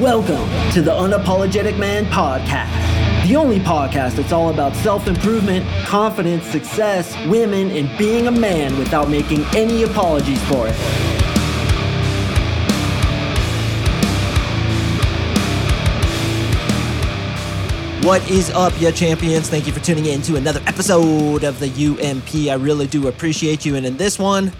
Welcome to the Unapologetic Man Podcast, the only podcast that's all about self-improvement, confidence, success, women, and being a man without making any apologies for it. What is up, ya champions? Thank you for tuning in to another episode of the UMP. I really do appreciate you. And in this one,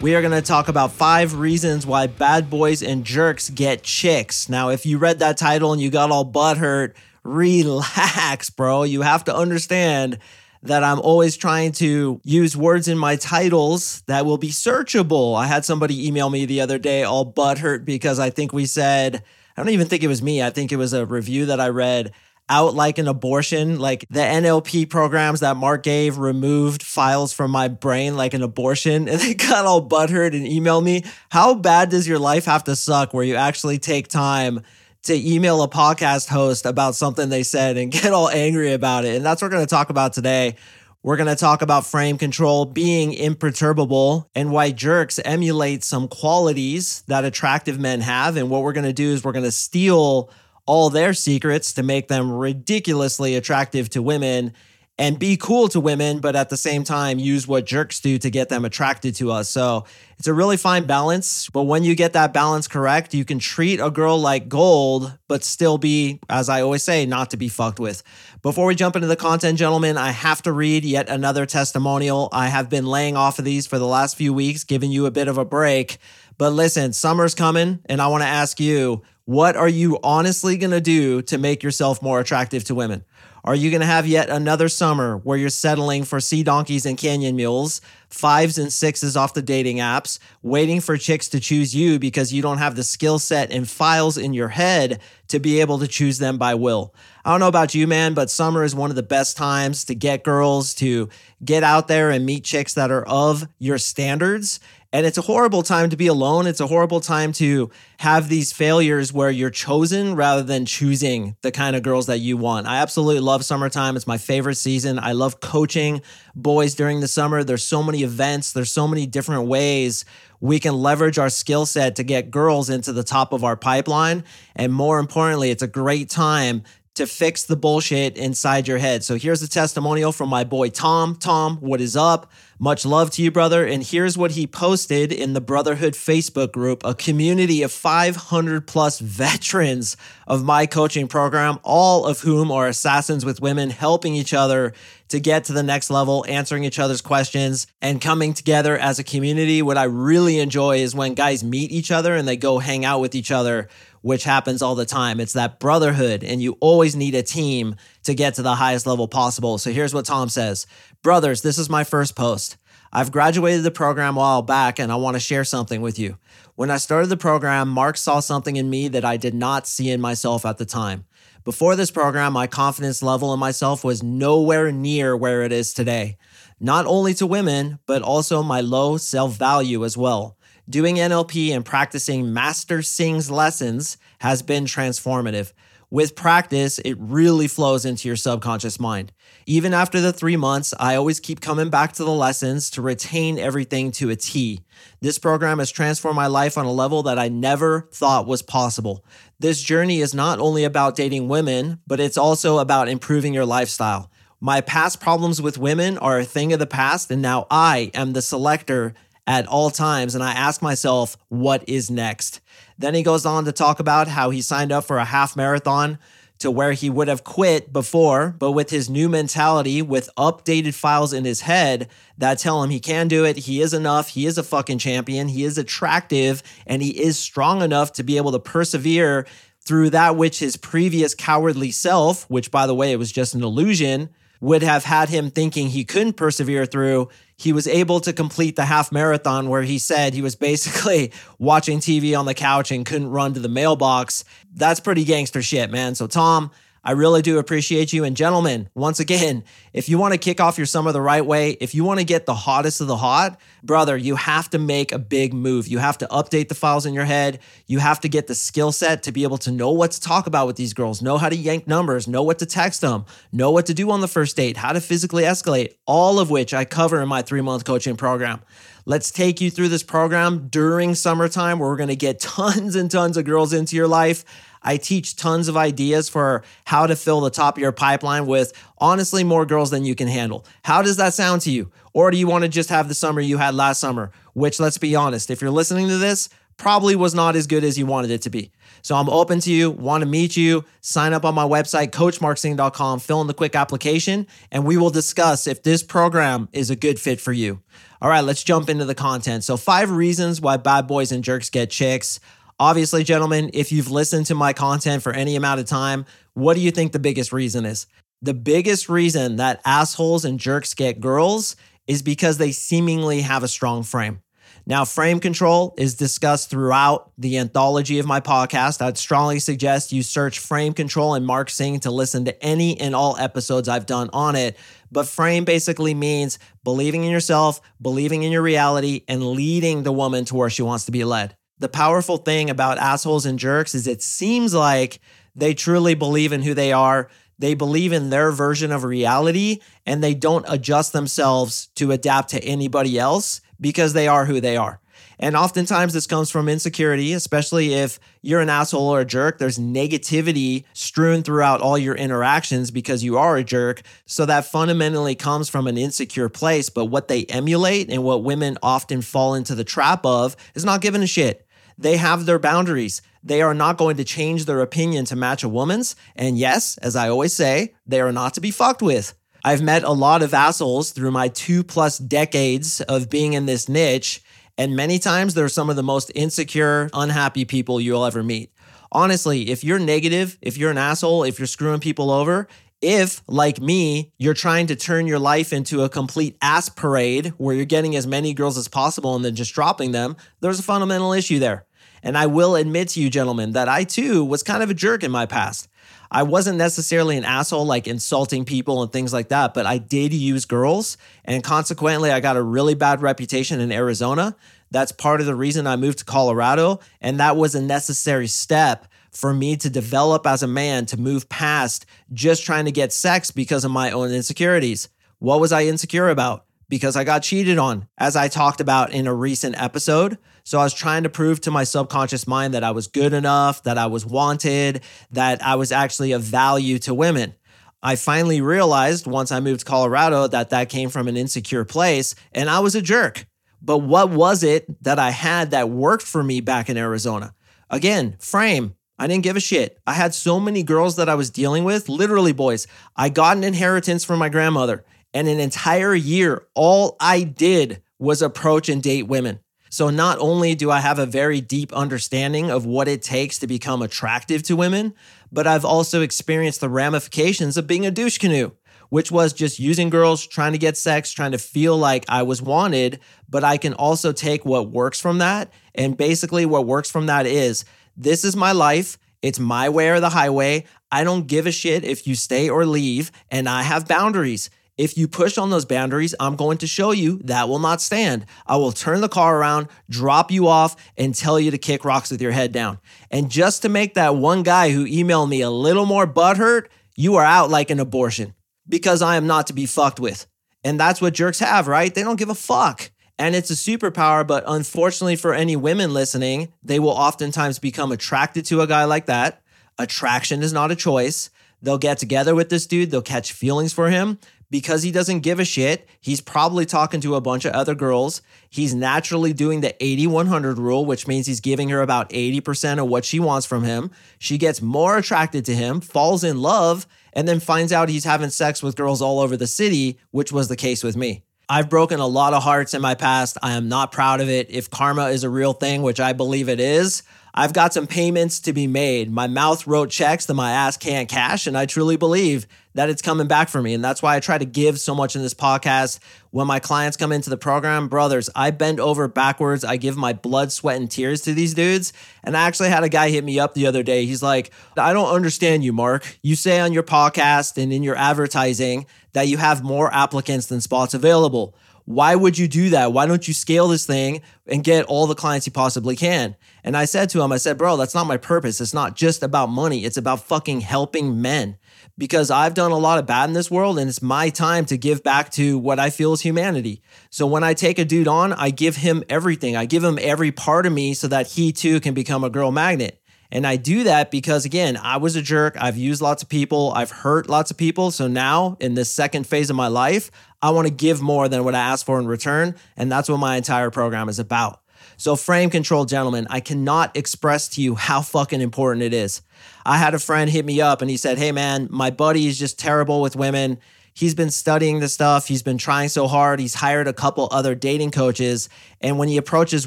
we are going to talk about 5 reasons why bad boys and jerks get chicks. Now, if you read that title and you got all butthurt, relax, bro. You have to understand that I'm always trying to use words in my titles that will be searchable. I had somebody email me the other day all butthurt because I think we said, I don't even think it was me. I think it was a review that I read out like an abortion, like the NLP programs that Mark gave removed files from my brain like an abortion, and they got all butthurt and emailed me. How bad does your life have to suck where you actually take time to email a podcast host about something they said and get all angry about it? And that's what we're going to talk about today. We're going to talk about frame control, being imperturbable, and why jerks emulate some qualities that attractive men have. And what we're going to do is we're going to steal all their secrets to make them ridiculously attractive to women and be cool to women, but at the same time, use what jerks do to get them attracted to us. So it's a really fine balance, but when you get that balance correct, you can treat a girl like gold, but still be, as I always say, not to be fucked with. Before we jump into the content, gentlemen, I have to read yet another testimonial. I have been laying off of these for the last few weeks, giving you a bit of a break. But listen, summer's coming, and I want to ask you, what are you honestly going to do to make yourself more attractive to women? Are you going to have yet another summer where you're settling for sea donkeys and canyon mules, 5s and 6s off the dating apps, waiting for chicks to choose you because you don't have the skill set and files in your head to be able to choose them by will? I don't know about you, man, but summer is one of the best times to get girls, to get out there and meet chicks that are of your standards. And it's a horrible time to be alone. It's a horrible time to have these failures where you're chosen rather than choosing the kind of girls that you want. I absolutely love summertime. It's my favorite season. I love coaching boys during the summer. There's so many events. There's so many different ways we can leverage our skill set to get girls into the top of our pipeline. And more importantly, it's a great time to fix the bullshit inside your head. So here's a testimonial from my boy Tom. Tom, what is up? Much love to you, brother. And here's what he posted in the Brotherhood Facebook group, a community of 500 plus veterans of my coaching program, all of whom are assassins with women, helping each other to get to the next level, answering each other's questions, and coming together as a community. What I really enjoy is when guys meet each other and they go hang out with each other, which happens all the time. It's that brotherhood, and you always need a team to get to the highest level possible. So here's what Tom says. Brothers, this is my first post. I've graduated the program a while back, and I want to share something with you. When I started the program, Mark saw something in me that I did not see in myself at the time. Before this program, my confidence level in myself was nowhere near where it is today. Not only to women, but also my low self-value as well. Doing NLP and practicing Master Singh's lessons has been transformative. With practice, it really flows into your subconscious mind. Even after the 3 months, I always keep coming back to the lessons to retain everything to a T. This program has transformed my life on a level that I never thought was possible. This journey is not only about dating women, but it's also about improving your lifestyle. My past problems with women are a thing of the past, and now I am the selector at all times, and I ask myself, what is next? Then he goes on to talk about how he signed up for a half marathon to where he would have quit before, but with his new mentality, with updated files in his head that tell him he can do it, he is enough, he is a fucking champion, he is attractive, and he is strong enough to be able to persevere through that which his previous cowardly self, which by the way, it was just an illusion, would have had him thinking he couldn't persevere through. He was able to complete the half marathon where he said he was basically watching TV on the couch and couldn't run to the mailbox. That's pretty gangster shit, man. So Tom, I really do appreciate you. And gentlemen, once again, if you want to kick off your summer the right way, if you want to get the hottest of the hot, brother, you have to make a big move. You have to update the files in your head. You have to get the skill set to be able to know what to talk about with these girls, know how to yank numbers, know what to text them, know what to do on the first date, how to physically escalate, all of which I cover in my 3-month coaching program. Let's take you through this program during summertime where we're going to get tons and tons of girls into your life. I teach tons of ideas for how to fill the top of your pipeline with, honestly, more girls than you can handle. How does that sound to you? Or do you want to just have the summer you had last summer? Which, let's be honest, if you're listening to this, probably was not as good as you wanted it to be. So I'm open to you, want to meet you, sign up on my website, coachmarksing.com, fill in the quick application, and we will discuss if this program is a good fit for you. All right, let's jump into the content. So 5 reasons why bad boys and jerks get chicks. Obviously, gentlemen, if you've listened to my content for any amount of time, what do you think the biggest reason is? The biggest reason that assholes and jerks get girls is because they seemingly have a strong frame. Now, frame control is discussed throughout the anthology of my podcast. I'd strongly suggest you search frame control and Mark Singh to listen to any and all episodes I've done on it. But frame basically means believing in yourself, believing in your reality, and leading the woman to where she wants to be led. The powerful thing about assholes and jerks is it seems like they truly believe in who they are. They believe in their version of reality, and they don't adjust themselves to adapt to anybody else, because they are who they are. And oftentimes this comes from insecurity, especially if you're an asshole or a jerk. There's negativity strewn throughout all your interactions because you are a jerk. So that fundamentally comes from an insecure place. But what they emulate and what women often fall into the trap of is not giving a shit. They have their boundaries. They are not going to change their opinion to match a woman's. And yes, as I always say, they are not to be fucked with. I've met a lot of assholes through my 2+ decades of being in this niche, and many times they're some of the most insecure, unhappy people you'll ever meet. Honestly, if you're negative, if you're an asshole, if you're screwing people over, if, like me, you're trying to turn your life into a complete ass parade where you're getting as many girls as possible and then just dropping them, there's a fundamental issue there. And I will admit to you, gentlemen, that I too was kind of a jerk in my past. I wasn't necessarily an asshole, like insulting people and things like that, but I did use girls. And consequently, I got a really bad reputation in Arizona. That's part of the reason I moved to Colorado. And that was a necessary step for me to develop as a man, to move past just trying to get sex because of my own insecurities. What was I insecure about? Because I got cheated on, as I talked about in a recent episode. So I was trying to prove to my subconscious mind that I was good enough, that I was wanted, that I was actually of value to women. I finally realized once I moved to Colorado that that came from an insecure place and I was a jerk. But what was it that I had that worked for me back in Arizona? Again, frame. I didn't give a shit. I had so many girls that I was dealing with, literally boys. I got an inheritance from my grandmother. And an entire year, all I did was approach and date women. So not only do I have a very deep understanding of what it takes to become attractive to women, but I've also experienced the ramifications of being a douche canoe, which was just using girls, trying to get sex, trying to feel like I was wanted. But I can also take what works from that. And basically what works from that is, this is my life. It's my way or the highway. I don't give a shit if you stay or leave. And I have boundaries. If you push on those boundaries, I'm going to show you that will not stand. I will turn the car around, drop you off, and tell you to kick rocks with your head down. And just to make that one guy who emailed me a little more butthurt, you are out like an abortion because I am not to be fucked with. And that's what jerks have, right? They don't give a fuck. And it's a superpower, but unfortunately for any women listening, they will oftentimes become attracted to a guy like that. Attraction is not a choice. They'll get together with this dude. They'll catch feelings for him. Because he doesn't give a shit, he's probably talking to a bunch of other girls. He's naturally doing the 80-100 rule, which means he's giving her about 80% of what she wants from him. She gets more attracted to him, falls in love, and then finds out he's having sex with girls all over the city, which was the case with me. I've broken a lot of hearts in my past. I am not proud of it. If karma is a real thing, which I believe it is, I've got some payments to be made. My mouth wrote checks that my ass can't cash, and I truly believe that it's coming back for me. And that's why I try to give so much in this podcast. When my clients come into the program, brothers, I bend over backwards. I give my blood, sweat, and tears to these dudes. And I actually had a guy hit me up the other day. He's like, I don't understand you, Mark. You say on your podcast and in your advertising that you have more applicants than spots available. why would you do that? Why don't you scale this thing and get all the clients you possibly can? And I said to him, I said, bro, that's not my purpose. It's not just about money. It's about fucking helping men, because I've done a lot of bad in this world and it's my time to give back to what I feel is humanity. So when I take a dude on, I give him everything. I give him every part of me so that he too can become a girl magnet. And I do that because, again, I was a jerk. I've used lots of people. I've hurt lots of people. So now in this second phase of my life, I want to give more than what I asked for in return. And that's what my entire program is about. So frame control, gentlemen, I cannot express to you how fucking important it is. I had a friend hit me up and he said, hey man, my buddy is just terrible with women. He's been studying this stuff. He's been trying so hard. He's hired a couple other dating coaches. And when he approaches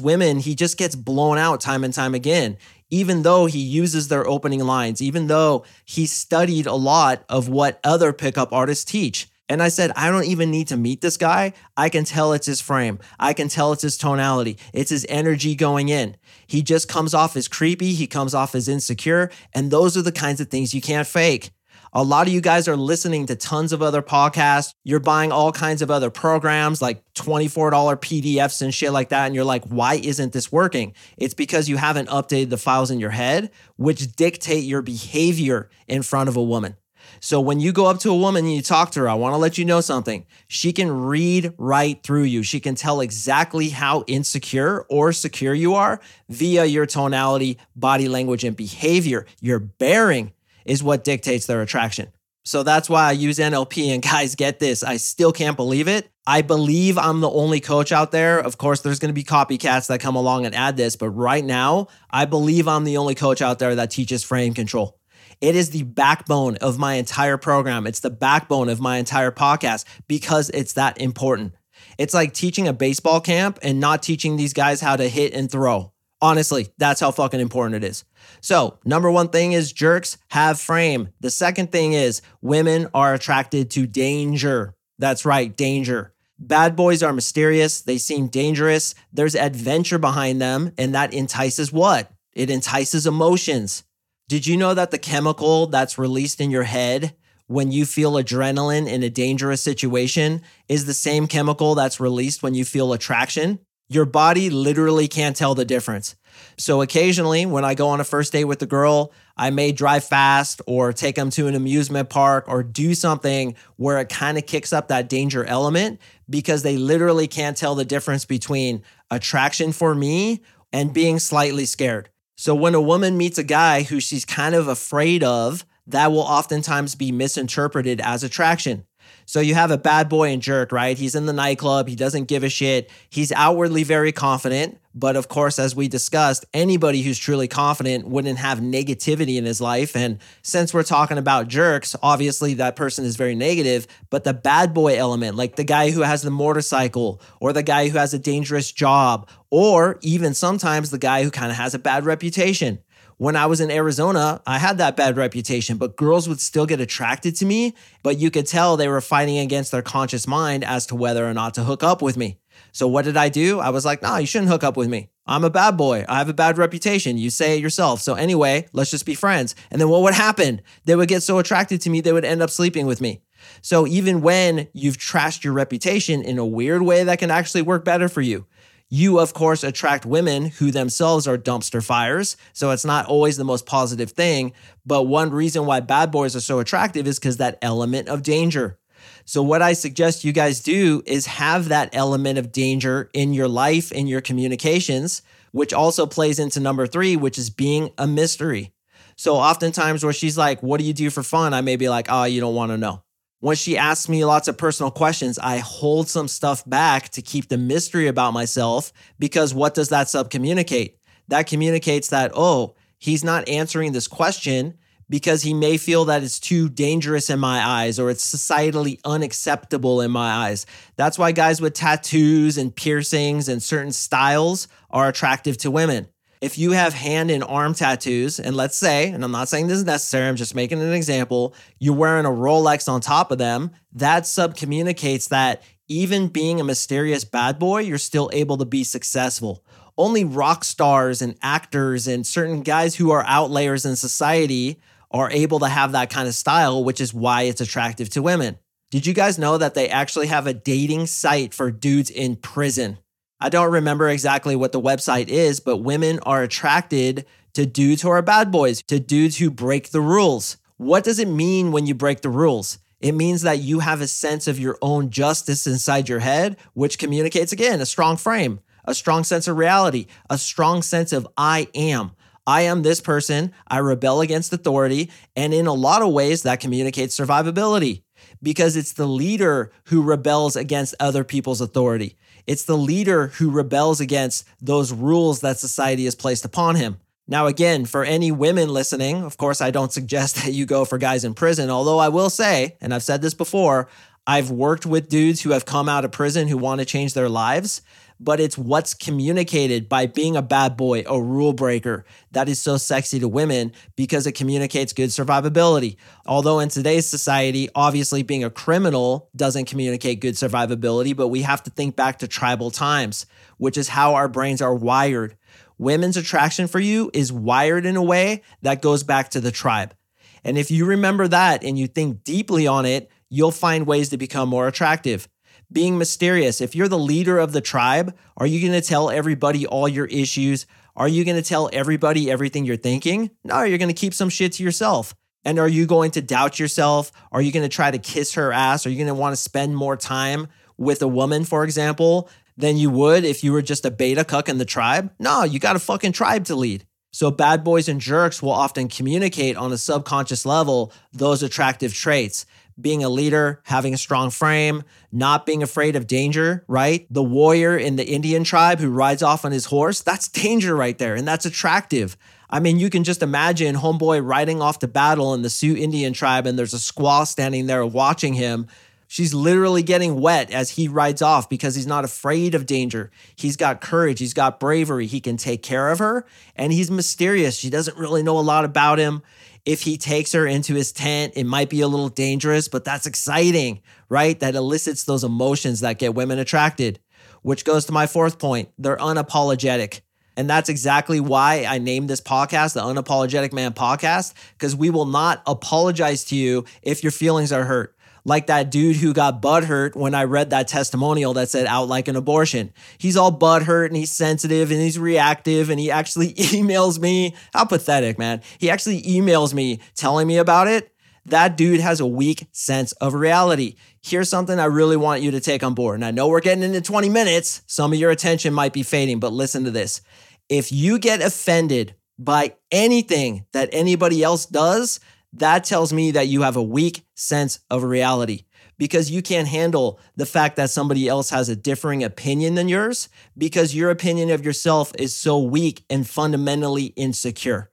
women, he just gets blown out time and time again. Even though he uses their opening lines, even though he studied a lot of what other pickup artists teach. And I said, I don't even need to meet this guy. I can tell it's his frame. I can tell it's his tonality. It's his energy going in. He just comes off as creepy. He comes off as insecure. And those are the kinds of things you can't fake. A lot of you guys are listening to tons of other podcasts. You're buying all kinds of other programs like $24 PDFs and shit like that. And you're like, why isn't this working? It's because you haven't updated the files in your head, which dictate your behavior in front of a woman. So when you go up to a woman and you talk to her, I want to let you know something. She can read right through you. She can tell exactly how insecure or secure you are via your tonality, body language, and behavior. Your bearing is what dictates their attraction. So that's why I use NLP. And guys, get this. I still can't believe it. I believe I'm the only coach out there. Of course, there's going to be copycats that come along and add this. But right now, I believe I'm the only coach out there that teaches frame control. It is the backbone of my entire program. It's the backbone of my entire podcast because it's that important. It's like teaching a baseball camp and not teaching these guys how to hit and throw. Honestly, that's how fucking important it is. So, number one thing is jerks have frame. The second thing is women are attracted to danger. That's right, danger. Bad boys are mysterious. They seem dangerous. There's adventure behind them, and that entices what? It entices emotions. Did you know that the chemical that's released in your head when you feel adrenaline in a dangerous situation is the same chemical that's released when you feel attraction? Your body literally can't tell the difference. So occasionally when I go on a first date with the girl, I may drive fast or take them to an amusement park or do something where it kind of kicks up that danger element because they literally can't tell the difference between attraction for me and being slightly scared. So when a woman meets a guy who she's kind of afraid of, that will oftentimes be misinterpreted as attraction. So you have a bad boy and jerk, right? He's in the nightclub. He doesn't give a shit. He's outwardly very confident. But of course, as we discussed, anybody who's truly confident wouldn't have negativity in his life. And since we're talking about jerks, obviously that person is very negative. But the bad boy element, like the guy who has the motorcycle or the guy who has a dangerous job, or even sometimes the guy who kind of has a bad reputation. When I was in Arizona, I had that bad reputation, but girls would still get attracted to me, but you could tell they were fighting against their conscious mind as to whether or not to hook up with me. So what did I do? I was like, nah, you shouldn't hook up with me. I'm a bad boy. I have a bad reputation. You say it yourself. So anyway, let's just be friends. And then what would happen? They would get so attracted to me, they would end up sleeping with me. So even when you've trashed your reputation in a weird way that can actually work better for you, you, of course, attract women who themselves are dumpster fires. So it's not always the most positive thing. But one reason why bad boys are so attractive is because that element of danger. So what I suggest you guys do is have that element of danger in your life, in your communications, which also plays into number three, which is being a mystery. So oftentimes where she's like, what do you do for fun? I may be like, oh, you don't want to know. When she asks me lots of personal questions, I hold some stuff back to keep the mystery about myself because what does that sub-communicate? That communicates that, oh, he's not answering this question because he may feel that it's too dangerous in my eyes or it's societally unacceptable in my eyes. That's why guys with tattoos and piercings and certain styles are attractive to women. If you have hand and arm tattoos, and let's say, and I'm not saying this is necessary, I'm just making an example, you're wearing a Rolex on top of them, that sub-communicates that even being a mysterious bad boy, you're still able to be successful. Only rock stars and actors and certain guys who are outliers in society are able to have that kind of style, which is why it's attractive to women. Did you guys know that they actually have a dating site for dudes in prison? I don't remember exactly what the website is, but women are attracted to dudes who are bad boys, to dudes who break the rules. What does it mean when you break the rules? It means that you have a sense of your own justice inside your head, which communicates, again, a strong frame, a strong sense of reality, a strong sense of I am. I am this person. I rebel against authority. And in a lot of ways, that communicates survivability because it's the leader who rebels against other people's authority. It's the leader who rebels against those rules that society has placed upon him. Now, again, for any women listening, of course, I don't suggest that you go for guys in prison, although I will say, and I've said this before, I've worked with dudes who have come out of prison who want to change their lives, but it's what's communicated by being a bad boy, a rule breaker, that is so sexy to women because it communicates good survivability. Although in today's society, obviously being a criminal doesn't communicate good survivability, but we have to think back to tribal times, which is how our brains are wired. Women's attraction for you is wired in a way that goes back to the tribe. And if you remember that and you think deeply on it, you'll find ways to become more attractive. Being mysterious. If you're the leader of the tribe, are you going to tell everybody all your issues? Are you going to tell everybody everything you're thinking? No, you're going to keep some shit to yourself. And are you going to doubt yourself? Are you going to try to kiss her ass? Are you going to want to spend more time with a woman, for example, than you would if you were just a beta cuck in the tribe? No, you got a fucking tribe to lead. So bad boys and jerks will often communicate on a subconscious level those attractive traits. Being a leader, having a strong frame, not being afraid of danger, right? The warrior in the Indian tribe who rides off on his horse, that's danger right there. And that's attractive. I mean, you can just imagine homeboy riding off to battle in the Sioux Indian tribe and there's a squaw standing there watching him. She's literally getting wet as he rides off because he's not afraid of danger. He's got courage. He's got bravery. He can take care of her. And he's mysterious. She doesn't really know a lot about him. If he takes her into his tent, it might be a little dangerous, but that's exciting, right? That elicits those emotions that get women attracted, which goes to my fourth point. They're unapologetic. And that's exactly why I named this podcast the Unapologetic Man Podcast, because we will not apologize to you if your feelings are hurt. Like that dude who got butthurt when I read that testimonial that said out like an abortion. He's all butthurt and he's sensitive and he's reactive and he actually emails me. How pathetic, man. He actually emails me telling me about it. That dude has a weak sense of reality. Here's something I really want you to take on board. And I know we're getting into 20 minutes. Some of your attention might be fading, but listen to this. If you get offended by anything that anybody else does, that tells me that you have a weak sense of reality because you can't handle the fact that somebody else has a differing opinion than yours because your opinion of yourself is so weak and fundamentally insecure.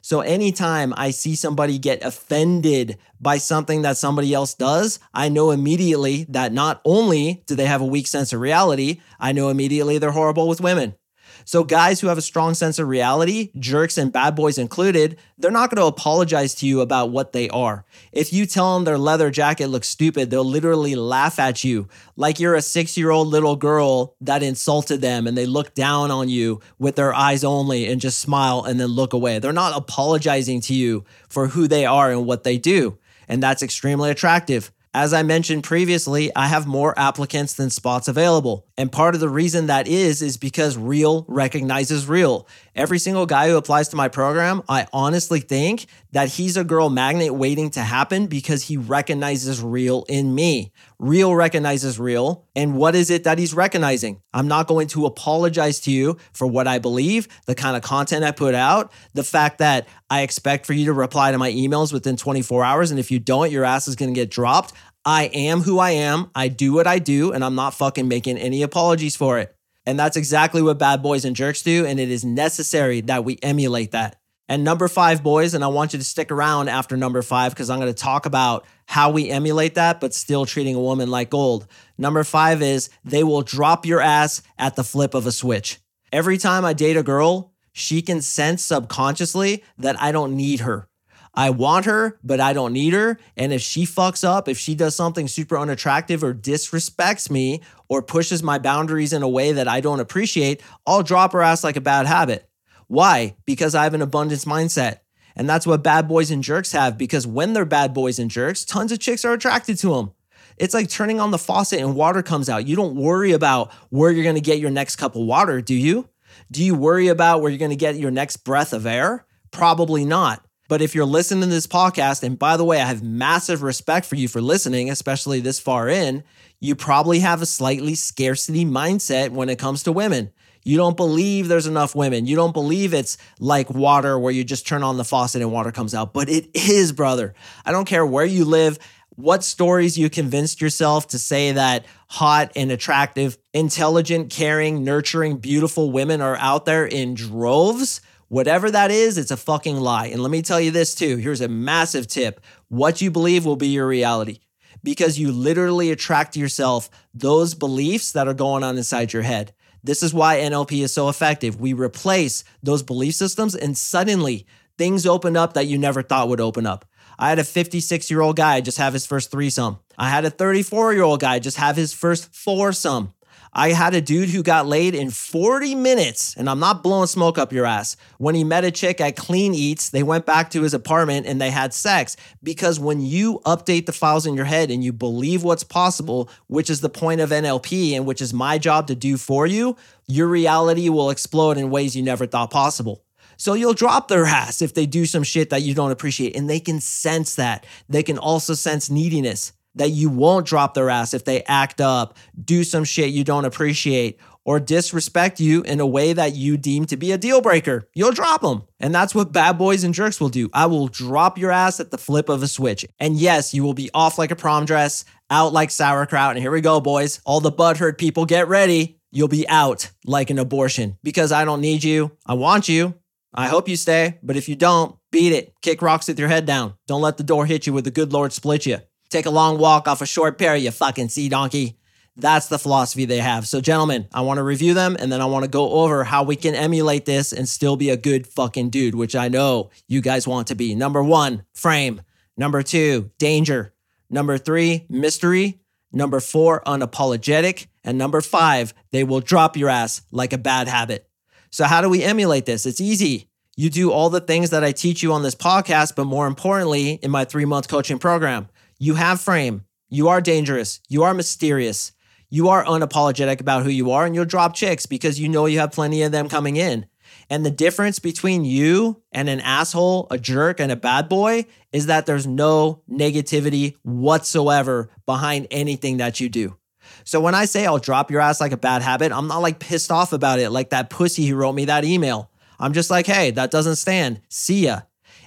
So anytime I see somebody get offended by something that somebody else does, I know immediately that not only do they have a weak sense of reality, I know immediately they're horrible with women. So guys who have a strong sense of reality, jerks and bad boys included, they're not going to apologize to you about what they are. If you tell them their leather jacket looks stupid, they'll literally laugh at you like you're a 6-year-old little girl that insulted them and they look down on you with their eyes only and just smile and then look away. They're not apologizing to you for who they are and what they do. And that's extremely attractive. As I mentioned previously, I have more applicants than spots available. And part of the reason that is because real recognizes real. Every single guy who applies to my program, I honestly think that he's a girl magnet waiting to happen because he recognizes real in me. Real recognizes real. And what is it that he's recognizing? I'm not going to apologize to you for what I believe, the kind of content I put out, the fact that I expect for you to reply to my emails within 24 hours. And if you don't, your ass is going to get dropped. I am who I am. I do what I do. And I'm not fucking making any apologies for it. And that's exactly what bad boys and jerks do. And it is necessary that we emulate that. And number 5, boys, and I want you to stick around after number 5 because I'm going to talk about how we emulate that, but still treating a woman like gold. Number 5 is they will drop your ass at the flip of a switch. Every time I date a girl, she can sense subconsciously that I don't need her. I want her, but I don't need her. And if she fucks up, if she does something super unattractive or disrespects me or pushes my boundaries in a way that I don't appreciate, I'll drop her ass like a bad habit. Why? Because I have an abundance mindset. And that's what bad boys and jerks have because when they're bad boys and jerks, tons of chicks are attracted to them. It's like turning on the faucet and water comes out. You don't worry about where you're going to get your next cup of water, do you? Do you worry about where you're going to get your next breath of air? Probably not. But if you're listening to this podcast, and by the way, I have massive respect for you for listening, especially this far in, you probably have a slightly scarcity mindset when it comes to women. You don't believe there's enough women. You don't believe it's like water where you just turn on the faucet and water comes out. But it is, brother. I don't care where you live, what stories you convinced yourself to say that hot and attractive, intelligent, caring, nurturing, beautiful women are out there in droves. Whatever that is, it's a fucking lie. And let me tell you this too. Here's a massive tip. What you believe will be your reality, because you literally attract to yourself those beliefs that are going on inside your head. This is why NLP is so effective. We replace those belief systems and suddenly things open up that you never thought would open up. I had a 56-year-old guy just have his first threesome. I had a 34-year-old guy just have his first foursome. I had a dude who got laid in 40 minutes, and I'm not blowing smoke up your ass. When he met a chick at Clean Eats, they went back to his apartment and they had sex. Because when you update the files in your head and you believe what's possible, which is the point of NLP and which is my job to do for you, your reality will explode in ways you never thought possible. So you'll drop their ass if they do some shit that you don't appreciate. And they can sense that. They can also sense neediness, that you won't drop their ass if they act up, do some shit you don't appreciate, or disrespect you in a way that you deem to be a deal breaker. You'll drop them. And that's what bad boys and jerks will do. I will drop your ass at the flip of a switch. And yes, you will be off like a prom dress, out like sauerkraut. And here we go, boys. All the butthurt people, get ready. You'll be out like an abortion, because I don't need you. I want you. I hope you stay. But if you don't, beat it. Kick rocks with your head down. Don't let the door hit you with the good Lord split you. Take a long walk off a short pair, you fucking sea donkey. That's the philosophy they have. So gentlemen, I want to review them, and then I want to go over how we can emulate this and still be a good fucking dude, which I know you guys want to be. 1, frame. 2, danger. 3, mystery. 4, unapologetic. And 5, they will drop your ass like a bad habit. So how do we emulate this? It's easy. You do all the things that I teach you on this podcast, but more importantly, in my 3-month coaching program. You have frame. You are dangerous. You are mysterious. You are unapologetic about who you are, and you'll drop chicks because you know you have plenty of them coming in. And the difference between you and an asshole, a jerk, and a bad boy is that there's no negativity whatsoever behind anything that you do. So when I say I'll drop your ass like a bad habit, I'm not like pissed off about it like that pussy who wrote me that email. I'm just like, hey, that doesn't stand. See ya.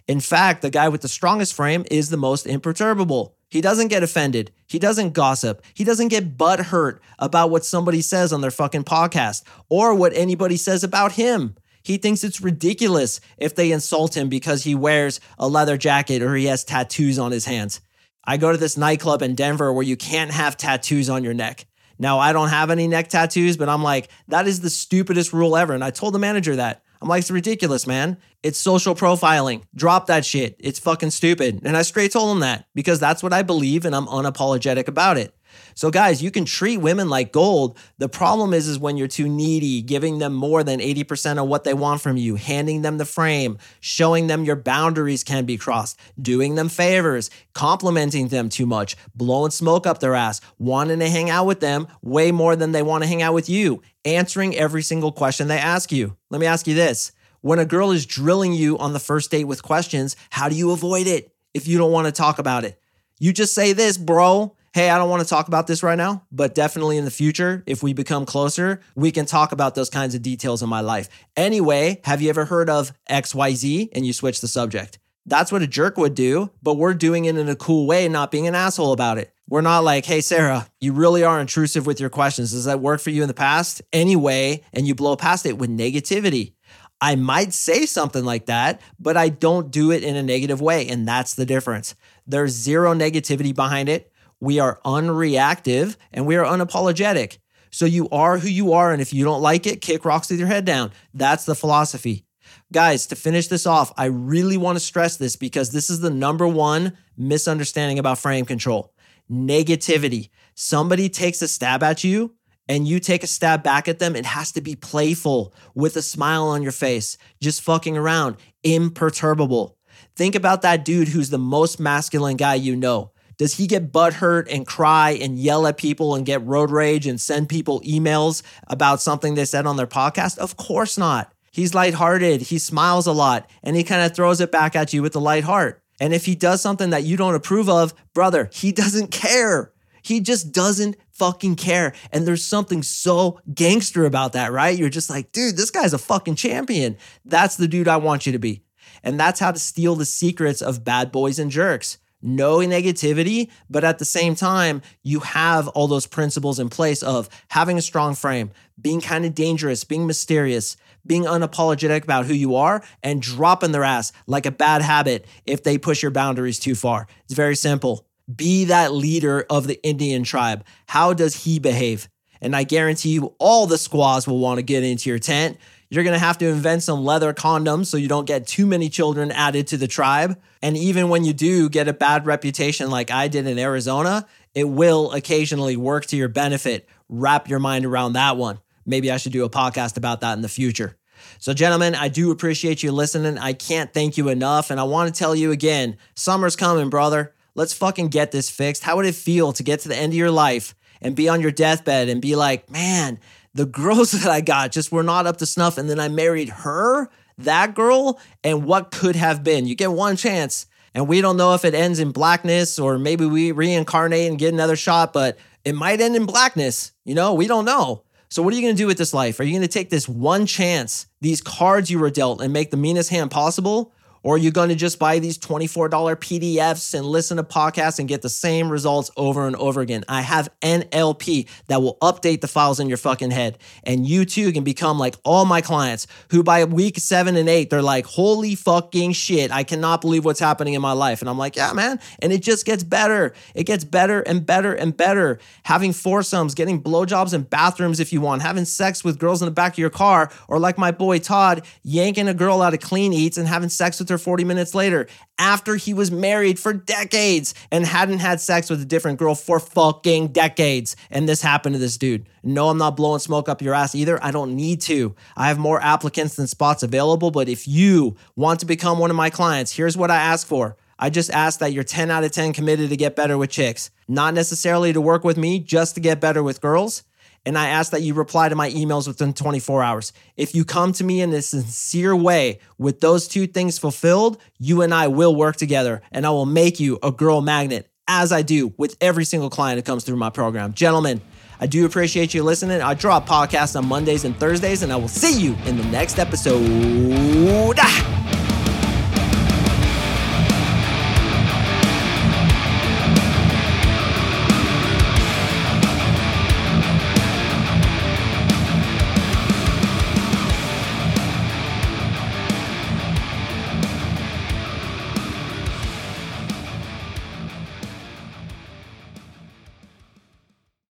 In fact, the guy with the strongest frame is the most imperturbable. He doesn't get offended. He doesn't gossip. He doesn't get butt hurt about what somebody says on their fucking podcast or what anybody says about him. He thinks it's ridiculous if they insult him because he wears a leather jacket or he has tattoos on his hands. I go to this nightclub in Denver where you can't have tattoos on your neck. Now, I don't have any neck tattoos, but I'm like, that is the stupidest rule ever. And I told the manager that. I'm like, it's ridiculous, man. It's social profiling. Drop that shit. It's fucking stupid. And I straight told him that because that's what I believe and I'm unapologetic about it. So guys, you can treat women like gold. The problem is when you're too needy, giving them more than 80% of what they want from you, handing them the frame, showing them your boundaries can be crossed, doing them favors, complimenting them too much, blowing smoke up their ass, wanting to hang out with them way more than they want to hang out with you, answering every single question they ask you. Let me ask you this. When a girl is drilling you on the first date with questions, how do you avoid it if you don't want to talk about it? You just say this, bro. Hey, I don't want to talk about this right now, but definitely in the future, if we become closer, we can talk about those kinds of details in my life. Anyway, have you ever heard of XYZ? And you switch the subject. That's what a jerk would do, but we're doing it in a cool way, not being an asshole about it. We're not like, hey, Sarah, you really are intrusive with your questions. Does that work for you in the past? Anyway, and you blow past it with negativity. I might say something like that, but I don't do it in a negative way. And that's the difference. There's zero negativity behind it. We are unreactive and we are unapologetic. So you are who you are. And if you don't like it, kick rocks with your head down. That's the philosophy. Guys, to finish this off, I really want to stress this because this is the #1 misunderstanding about frame control. Negativity. Somebody takes a stab at you and you take a stab back at them. It has to be playful with a smile on your face, just fucking around, imperturbable. Think about that dude who's the most masculine guy you know. Does he get butthurt and cry and yell at people and get road rage and send people emails about something they said on their podcast? Of course not. He's lighthearted. He smiles a lot, and he kind of throws it back at you with a light heart. And if he does something that you don't approve of, brother, he doesn't care. He just doesn't fucking care. And there's something so gangster about that, right? You're just like, dude, this guy's a fucking champion. That's the dude I want you to be. And that's how to steal the secrets of bad boys and jerks. No negativity, but at the same time, you have all those principles in place of having a strong frame, being kind of dangerous, being mysterious, being unapologetic about who you are, and dropping their ass like a bad habit if they push your boundaries too far. It's very simple. Be that leader of the Indian tribe. How does he behave? And I guarantee you all the squaws will want to get into your tent. You're going to have to invent some leather condoms so you don't get too many children added to the tribe. And even when you do get a bad reputation like I did in Arizona, it will occasionally work to your benefit. Wrap your mind around that one. Maybe I should do a podcast about that in the future. So gentlemen, I do appreciate you listening. I can't thank you enough. And I want to tell you again, summer's coming, brother. Let's fucking get this fixed. How would it feel to get to the end of your life and be on your deathbed and be like, man, the girls that I got just were not up to snuff. And then I married her, that girl, and what could have been? You get one chance. And we don't know if it ends in blackness or maybe we reincarnate and get another shot, but it might end in blackness. You know, we don't know. So what are you going to do with this life? Are you going to take this one chance, these cards you were dealt, and make the meanest hand possible? Or are you going to just buy these $24 PDFs and listen to podcasts and get the same results over and over again? I have NLP that will update the files in your fucking head. And you too can become like all my clients who by week 7 and 8, they're like, holy fucking shit, I cannot believe what's happening in my life. And I'm like, yeah, man. And it just gets better. It gets better and better and better. Having foursomes, getting blowjobs in bathrooms if you want, having sex with girls in the back of your car, or like my boy Todd, yanking a girl out of Clean Eats and having sex with her 40 minutes later after he was married for decades and hadn't had sex with a different girl for fucking decades. And this happened to this dude. No, I'm not blowing smoke up your ass either. I don't need to. I have more applicants than spots available. But if you want to become one of my clients, here's what I ask for. I just ask that you're 10 out of 10 committed to get better with chicks, not necessarily to work with me, just to get better with girls. And I ask that you reply to my emails within 24 hours. If you come to me in a sincere way with those two things fulfilled, you and I will work together and I will make you a girl magnet, as I do with every single client that comes through my program. Gentlemen, I do appreciate you listening. I drop podcasts on Mondays and Thursdays, and I will see you in the next episode.